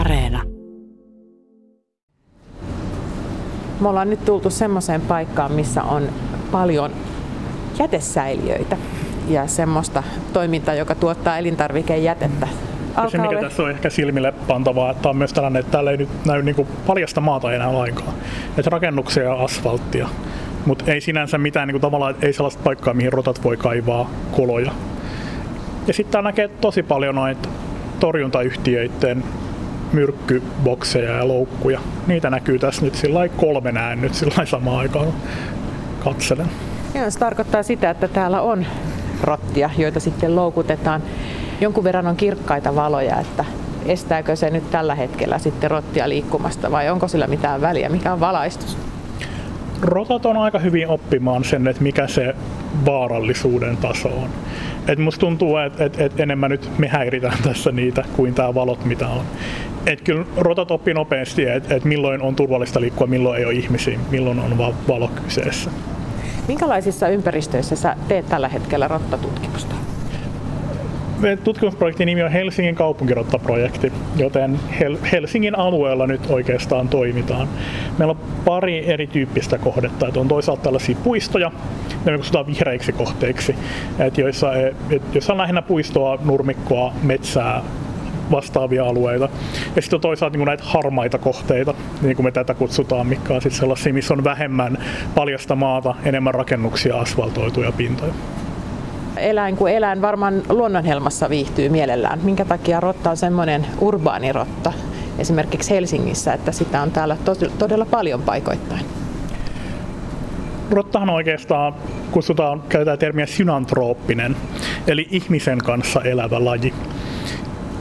Areena. Me ollaan nyt tultu semmoiseen paikkaan, missä on paljon jätesäiliöitä ja semmoista toimintaa, joka tuottaa elintarvikejätettä. Se, mikä tässä on ehkä silmille pantavaa, että on myös tällainen, että täällä ei nyt näy niin paljasta maata enää lainkaan. Että rakennuksia ja asfalttia, mutta ei sinänsä mitään niin tavallaan, ei sellaista paikkaa, mihin rotat voi kaivaa koloja. Ja sitten täällä näkee tosi paljon noita torjuntayhtiöiden myrkkybokseja ja loukkuja. Niitä näkyy tässä nyt sillä lailla kolme näen nyt sillä lailla samaan aikaan katselen. Joo, se tarkoittaa sitä, että täällä on rottia, joita sitten loukutetaan. Jonkun verran on kirkkaita valoja, että estääkö se nyt tällä hetkellä sitten rottia liikkumasta vai onko sillä mitään väliä? Mikä on valaistus? Rotat on aika hyvin oppimaan sen, että mikä se vaarallisuuden taso on. Et musta tuntuu, että et enemmän nyt me häiritään tässä niitä kuin tää valot mitä on. Et kyllä rotat oppii nopeasti, että et milloin on turvallista liikkua, milloin ei ole ihmisiä, milloin on vaan valo kyseessä. Minkälaisissa ympäristöissä sä teet tällä hetkellä rottatutkimusta? Tutkimusprojektin nimi on Helsingin kaupunkirottaprojekti, joten Helsingin alueella nyt oikeastaan toimitaan. Meillä on pari erityyppistä kohdetta. Että on toisaalta tällaisia puistoja, joita me kutsutaan vihreiksi kohteiksi, joissa on lähinnä puistoa, nurmikkoa, metsää, vastaavia alueita. Ja sitten on toisaalta niin näitä harmaita kohteita, niin kuin me tätä kutsutaan, mikä on sitten sellaisia, missä on vähemmän paljasta maata, enemmän rakennuksia, asfaltoituja pintoja. Eläin kuin eläin varmaan luonnonhelmassa viihtyy mielellään. Minkä takia rotta on semmoinen urbaanirotta esimerkiksi Helsingissä, että sitä on täällä todella paljon paikoittain? Rottahan oikeastaan käytetään termiä synantrooppinen, eli ihmisen kanssa elävä laji.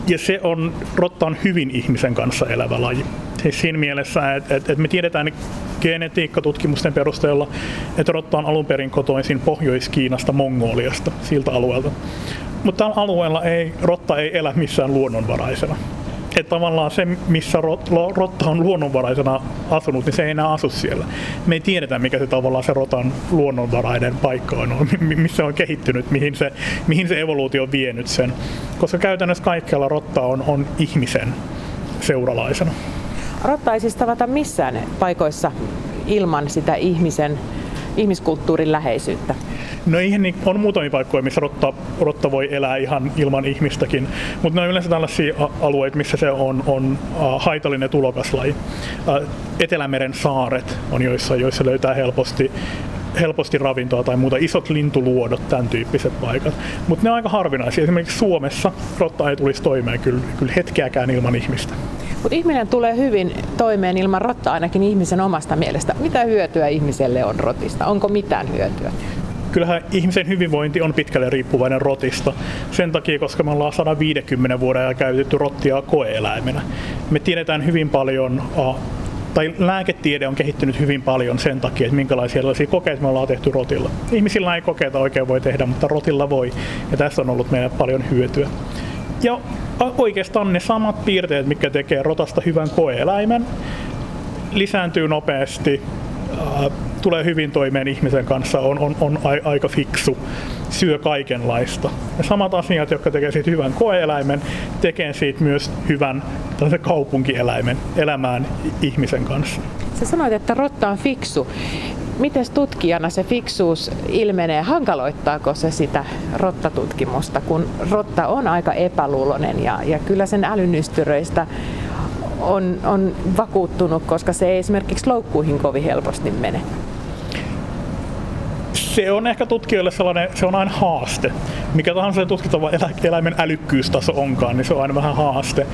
Ja se on, rotta on hyvin ihmisen kanssa elävä laji. Siis siinä mielessä, että me tiedetään genetiikkatutkimusten perusteella, että rotta on alun perin kotoisin Pohjois-Kiinasta, Mongoliasta, siltä alueelta. Mutta tällä alueella rotta ei elä missään luonnonvaraisena. Että tavallaan se, missä rotta on luonnonvaraisena asunut, niin se ei enää asu siellä. Me ei tiedetä, mikä se tavallaan se rotan luonnonvarainen paikka on, missä on kehittynyt, mihin se evoluutio on vienyt sen. Koska käytännössä kaikkialla rotta on ihmisen seuralaisena. Rotta ei siis tavata missään paikoissa ilman sitä ihmiskulttuurin läheisyyttä. No niin, on muutamia paikkoja, missä rotta voi elää ihan ilman ihmistäkin, mutta ne on yleensä tällaisia alueita, missä se on haitallinen tulokaslaji. Etelämeren saaret on joissa löytää helposti ravintoa tai muuta, isot lintuluodot, tämän tyyppiset paikat. Mutta ne on aika harvinaisia. Esimerkiksi Suomessa rotta ei tulisi toimeen kyllä hetkeäkään ilman ihmistä. Mutta ihminen tulee hyvin toimeen ilman rottaa ainakin ihmisen omasta mielestä. Mitä hyötyä ihmiselle on rotista? Onko mitään hyötyä? Kyllähän ihmisen hyvinvointi on pitkälle riippuvainen rotista. Sen takia, koska me ollaan 150 vuoden ajan käytetty rottia koe-eläimenä. Me tiedetään hyvin paljon, tai lääketiede on kehittynyt hyvin paljon sen takia, että minkälaisia erilaisia kokeita me ollaan tehty rotilla. Ihmisillä ei kokeita oikein voi tehdä, mutta rotilla voi. Ja tässä on ollut meille paljon hyötyä. Ja oikeastaan ne samat piirteet, mitkä tekee rotasta hyvän koe-eläimen, lisääntyy nopeasti, tulee hyvin toimeen ihmisen kanssa, on aika fiksu, syö kaikenlaista. Ja samat asiat, jotka tekee siitä hyvän koe-eläimen, tekee siitä myös hyvän kaupunkieläimen elämään ihmisen kanssa. Sä sanoit, että rotta on fiksu. Miten tutkijana se fiksuus ilmenee? Hankaloittaako se sitä rottatutkimusta, kun rotta on aika epäluuloinen ja kyllä sen älynystyröistä on vakuuttunut, koska se ei esimerkiksi loukkuihin kovin helposti mene? Se on ehkä tutkijoille sellainen, se on aina haaste. Mikä tahansa tutkittava eläimen älykkyystaso onkaan, niin se on aina vähän haaste.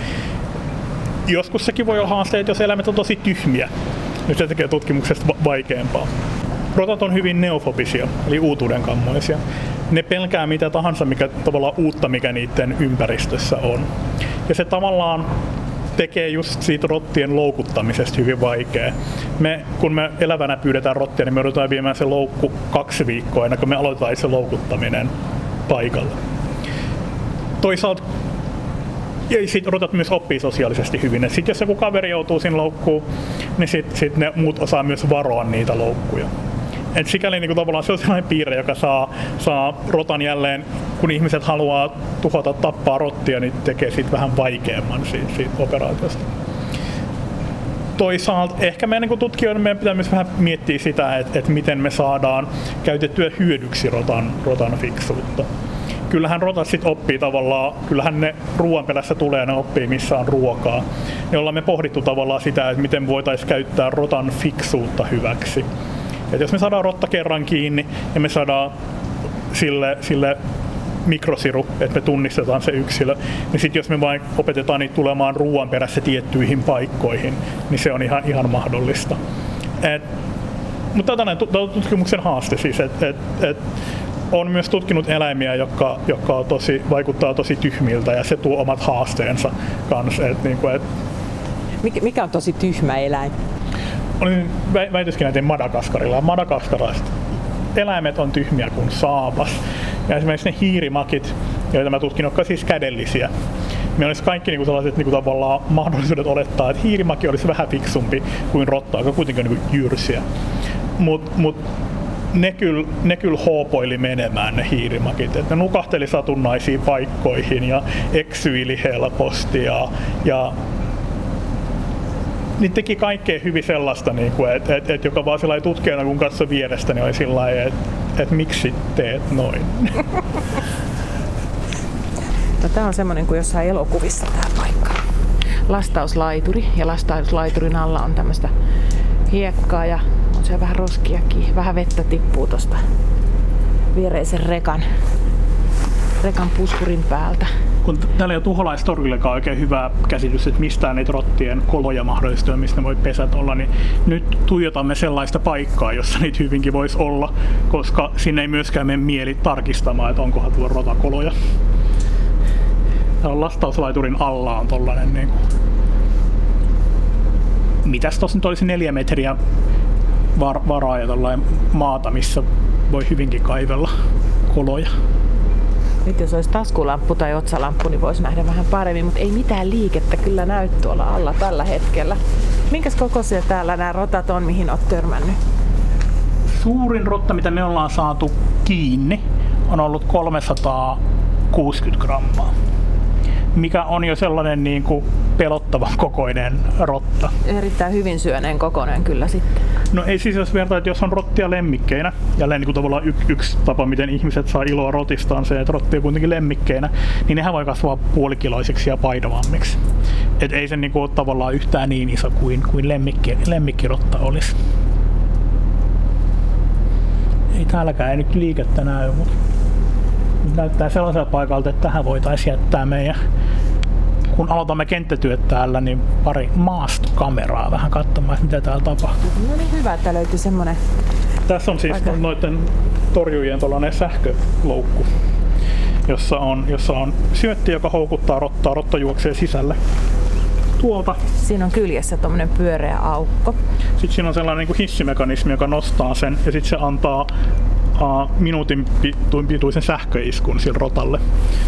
Joskus sekin voi olla haaste, että jos eläimet on tosi tyhmiä. Nyt se tekee tutkimuksesta vaikeampaa. Rotat on hyvin neofobisia, eli uutuudenkammoisia. Ne pelkää mitä tahansa, mikä tavallaan uutta, mikä niiden ympäristössä on. Ja se tavallaan tekee just siitä rottien loukuttamisesta hyvin vaikea. Kun me elävänä pyydetään rottia, niin me joudutaan viemään se loukku 2 viikkoa ennen kuin me aloitetaan se loukuttaminen paikalla. Toisaalta ja sitten rotat myös oppii sosiaalisesti hyvin. Et sit jos joku kaveri joutuu sinne loukkuun, niin sit ne muut osaa myös varoa niitä loukkuja. Et sikäli niin kuin tavallaan se on sellainen piirre, joka saa rotan jälleen, kun ihmiset haluaa tuhota, tappaa rottia, niin tekee siitä vähän vaikeamman siitä operaatiosta. Toisaalta ehkä meidän niin tutkijoiden meidän pitää myös vähän miettiä sitä, että miten me saadaan käytettyä hyödyksi rotan fiksuutta. Kyllähän rotat sitten oppii tavallaan, kyllähän ne ruoan perässä tulee, ne oppii missä on ruokaa. Me ollaan me pohdittu tavallaan sitä, että miten voitaisiin käyttää rotan fiksuutta hyväksi. Et jos me saadaan rotta kerran kiinni ja me saadaan sille mikrosiru, että me tunnistetaan se yksilö, niin sitten jos me vain opetetaan niitä tulemaan ruoan perässä tiettyihin paikkoihin, niin se on ihan mahdollista. Mutta tämä on tutkimuksen haaste siis, että on myös tutkinut eläimiä, jotka vaikuttaa tosi tyhmiltä, ja se tuo omat haasteensa kanssa. Mikä on tosi tyhmä eläin? Olin väitöskirjoitin Madagaskarilla. Madagaskaraiset eläimet on tyhmiä kuin saapas. Ja esimerkiksi ne hiirimakit, joita mä tutkin, jotka siis kädellisiä. Meillä olisi kaikki sellaiset tavallaan mahdollisuudet olettaa, että hiirimaki olisi vähän fiksumpi kuin rotta, joka kuitenkin on jyrsiä. Mut ne kyllä hoopoili menemään ne hiirimakit. Et ne nukahteli satunnaisiin paikkoihin ja eksyili helposti ja niin teki kaikkea hyvin sellaista, että joka vaan sillä tutkijana kun katsoi vierestä, niin oli sillä että miksi teet noin? Tämä on semmoinen kuin jossain elokuvissa tämä paikka. Lastauslaituri, ja lastauslaiturin alla on tämmöistä hiekkaa ja on siellä vähän roskiakin. Vähän vettä tippuu tuosta viereisen rekan puskurin päältä. Kun täällä ei ole tuholaistorjillekaan oikein hyvä käsitys, että mistään niitä rottien koloja mahdollisesti on, missä ne voi pesät olla, niin nyt tuijotamme sellaista paikkaa, jossa niitä hyvinkin voisi olla, koska sinne ei myöskään mene mieli tarkistamaan, että onkohan tuolla rotakoloja. Täällä on lastauslaiturin alla on tollainen niin kuin... Mitäs tossa nyt olisi 4 metriä varaa ja tollainen maata, missä voi hyvinkin kaivella koloja. Nyt jos olisi taskulamppu tai otsalamppu, niin voisi nähdä vähän paremmin, mutta ei mitään liikettä kyllä näy tuolla alla tällä hetkellä. Minkäs kokoisia täällä nämä rotat on, mihin olet törmännyt? Suurin rotta, mitä me ollaan saatu kiinni, on ollut 360 grammaa, mikä on jo sellainen niin kuin pelottavan kokoinen rotta. Erittäin hyvin syöneen kokoinen kyllä sitten. No ei siis jos vertaa, että jos on rottia lemmikkeinä, jälleen niin tavallaan yksi tapa, miten ihmiset saa iloa rotista on se, että rottia kuitenkin lemmikkeinä, niin nehän voi kasvaa puolikiloisiksi ja painavammiksi. Et ei se niin kuin ole tavallaan yhtään niin iso kuin lemmikkirotta olisi. Ei täälläkään ei nyt liikettä näy, mutta näyttää sellaiselta paikalta, että tähän voitaisiin jättää meidän. Kun aloitamme kenttätyöt täällä, niin pari maastokameraa vähän katsomaan, mitä täällä tapahtuu. No niin hyvä, että löytyi semmoinen. Tässä on siis noiden torjujien tuollainen sähköloukku, jossa on syötti, joka houkuttaa rottaa. Rotta juoksee sisälle tuolta. Siinä on kyljessä tuommoinen pyöreä aukko. Sitten siinä on sellainen niin hissimekanismi, joka nostaa sen ja sitten se antaa minuutin pituisen sähköiskun sille rotalle.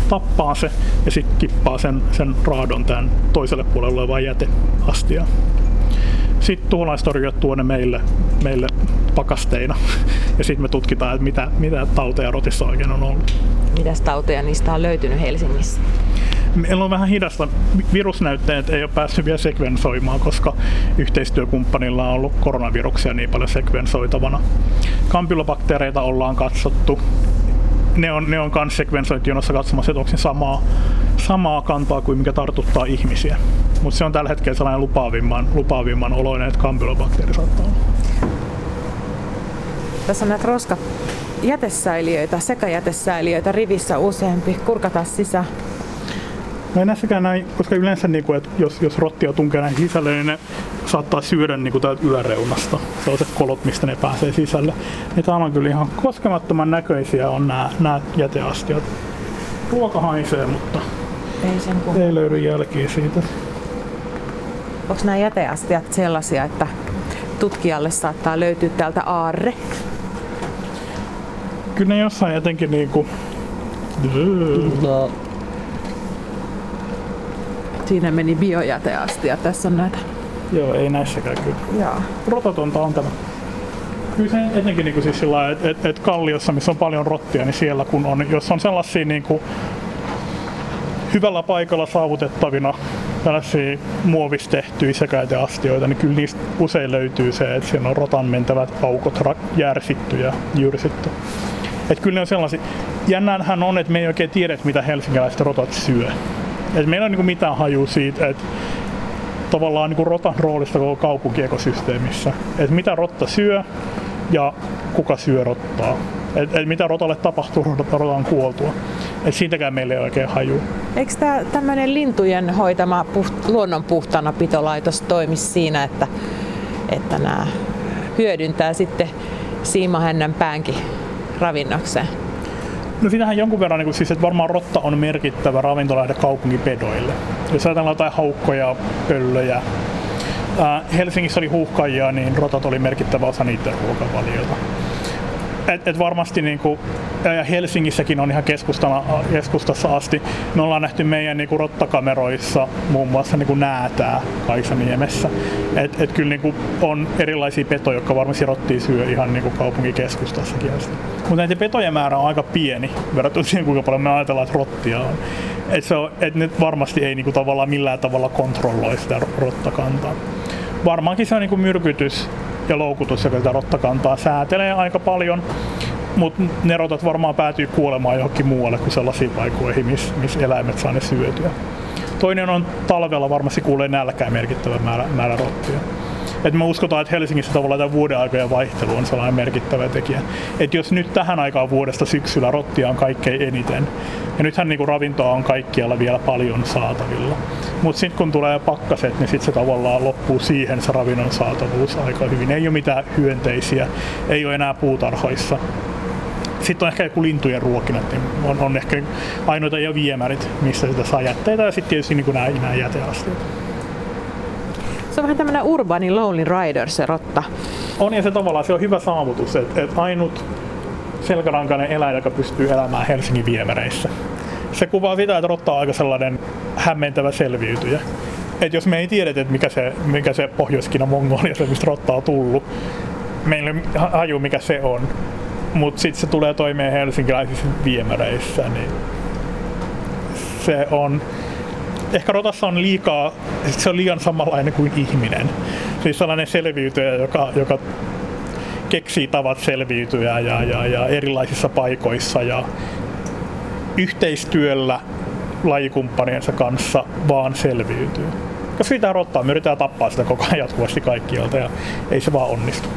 Tappaa se ja sitten kippaa sen raadon tämän toiselle puolelle olevaan jäteastiaan. Sitten tuholaistorjujat tuo ne meille pakasteina ja sitten me tutkitaan, että mitä tauteja rotissa oikein on ollut. Mitäs tauteja niistä on löytynyt Helsingissä? Meillä on vähän hidasta. Virusnäytteet ei ole päässyt vielä sekvensoimaan, koska yhteistyökumppanilla on ollut koronaviruksia niin paljon sekvensoitavana. Kambylobakteereita ollaan katsottu. Ne on myös sekvensointijonossa katsomassa, että onko se samaa kantaa kuin mikä tartuttaa ihmisiä. Mutta se on tällä hetkellä sellainen lupaavimman oloinen, että kambylobakteeri saattaa olla. Tässä on näitä jätesäiliöitä, sekajätesäiliöitä rivissä useampi. Kurkataan sisään. No ei näissäkään näin, koska yleensä että jos rottia tunkee näihin sisälle, niin ne saattaa syödä täältä yläreunasta. Sellaiset kolot, mistä ne pääsee sisälle. Ja täällä on kyllä ihan koskemattoman näköisiä on nämä jäteastiat. Ruoka haisee, mutta ei löydy jälkiä siitä. Onko nämä jäteastiat sellaisia, että tutkijalle saattaa löytyä täältä aarre? Kyllä ne jossain jotenkin Siinä meni biojäteastia. Tässä on näitä. Joo, ei näissäkään kyllä. Joo. Rotatonta on tämä. Kyllä se etenkin niin siis sillä lailla, että kalliossa, missä on paljon rottia, niin siellä kun on, jos on sellaisia niin kuin hyvällä paikalla saavutettavina tällaisia muovistehtyjä sekäiteastioita, niin kyllä niistä usein löytyy se, että siinä on rotan mentävät aukot järsitty ja jyrsitty. Että kyllä ne on sellaisia. Jännäänhän on, että me ei oikein tiedä, mitä helsinkiläiset rotat syö. Et meillä ei ole niin kuin mitään hajua siitä, että tavallaan niin kuin rotan roolista koko kaupunkiekosysteemissä. Että mitä rotta syö ja kuka syö rottaa. Et mitä rotalle tapahtuu rotan kuoltua. Et siitäkään meillä ei oikein haju. Eikö tämmöinen lintujen hoitama luonnon puhtaana pitolaitos toimi siinä, että nämä hyödyntää sitten siimahännän päänkin ravinnokseen? No sitähän jonkun verran, niin siis, että varmaan rotta on merkittävä ravintolähde kaupunkipedoille. Jos ajatellaan jotain haukkoja, pöllöjä. Helsingissä oli huuhkajia, niin rotat oli merkittävä osa niiden ruokavaliota. Et varmasti niinku, ja Helsingissäkin on ihan keskustassa asti. Me ollaan nähty meidän niinku rottakameroissa muun muassa niinku näätää Kaisaniemessä. Et kyllä niinku on erilaisia petoja, jotka varmasti rottia syö ihan niinku kaupunkikeskustassakin asti. Mutta näiden petojen määrä on aika pieni verrattuna siihen, kuinka paljon me ajatellaan, että rottia on. Et ne varmasti ei niinku tavallaan millään tavalla kontrolloi sitä rottakantaa. Varmaankin se on niinku myrkytys ja loukutus, joka sitä rottakantaa säätelee aika paljon, mutta ne rotat varmaan päätyy kuolemaan johonkin muualle kuin sellaisiin paikoihin, missä eläimet saa ne syötyä. Toinen on talvella varmasti kuulee nälkään merkittävä määrä rottia. Et me uskotaan, että Helsingissä tavallaan tämä vuodenaikojen vaihtelu on sellainen merkittävä tekijä. Et jos nyt tähän aikaan vuodesta syksyllä rottia on kaikkein eniten, ja nythän niinku ravintoa on kaikkialla vielä paljon saatavilla. Mutta sitten kun tulee pakkaset, niin sitten se tavallaan loppuu siihen se ravinnon saatavuus aika hyvin. Ei ole mitään hyönteisiä, ei ole enää puutarhoissa. Sitten on ehkä joku lintujen ruokinnat, niin on ehkä ainoita ja viemärit, mistä sitä saa jätteitä, ja sitten tietysti niinku nämä jäteastiat. Se on vähän tämmöinen urbaani lonely rider se rotta. On, ja se tavallaan se on hyvä saavutus, että ainut selkärankainen eläin, joka pystyy elämään Helsingin viemäreissä. Se kuvaa sitä, että rotta on aika sellainen hämmentävä selviytyjä. Et jos me ei tiedetä, että mikä se Pohjois-Kiina Mongolia, se mistä rotta on tullut, meillä ei haju mikä se on, mutta sitten se tulee toimeen helsinkiläisissä viemäreissä, niin se on. Ehkä rotassa on liikaa, se on liian samanlainen kuin ihminen. Siis sellainen selviytyjä, joka keksii tavat selviytyä ja erilaisissa paikoissa ja yhteistyöllä lajikumppaniensa kanssa vaan selviytyy. Koska sitä rottaa, me yritetään tappaa sitä koko ajan jatkuvasti kaikkialta ja ei se vaan onnistu.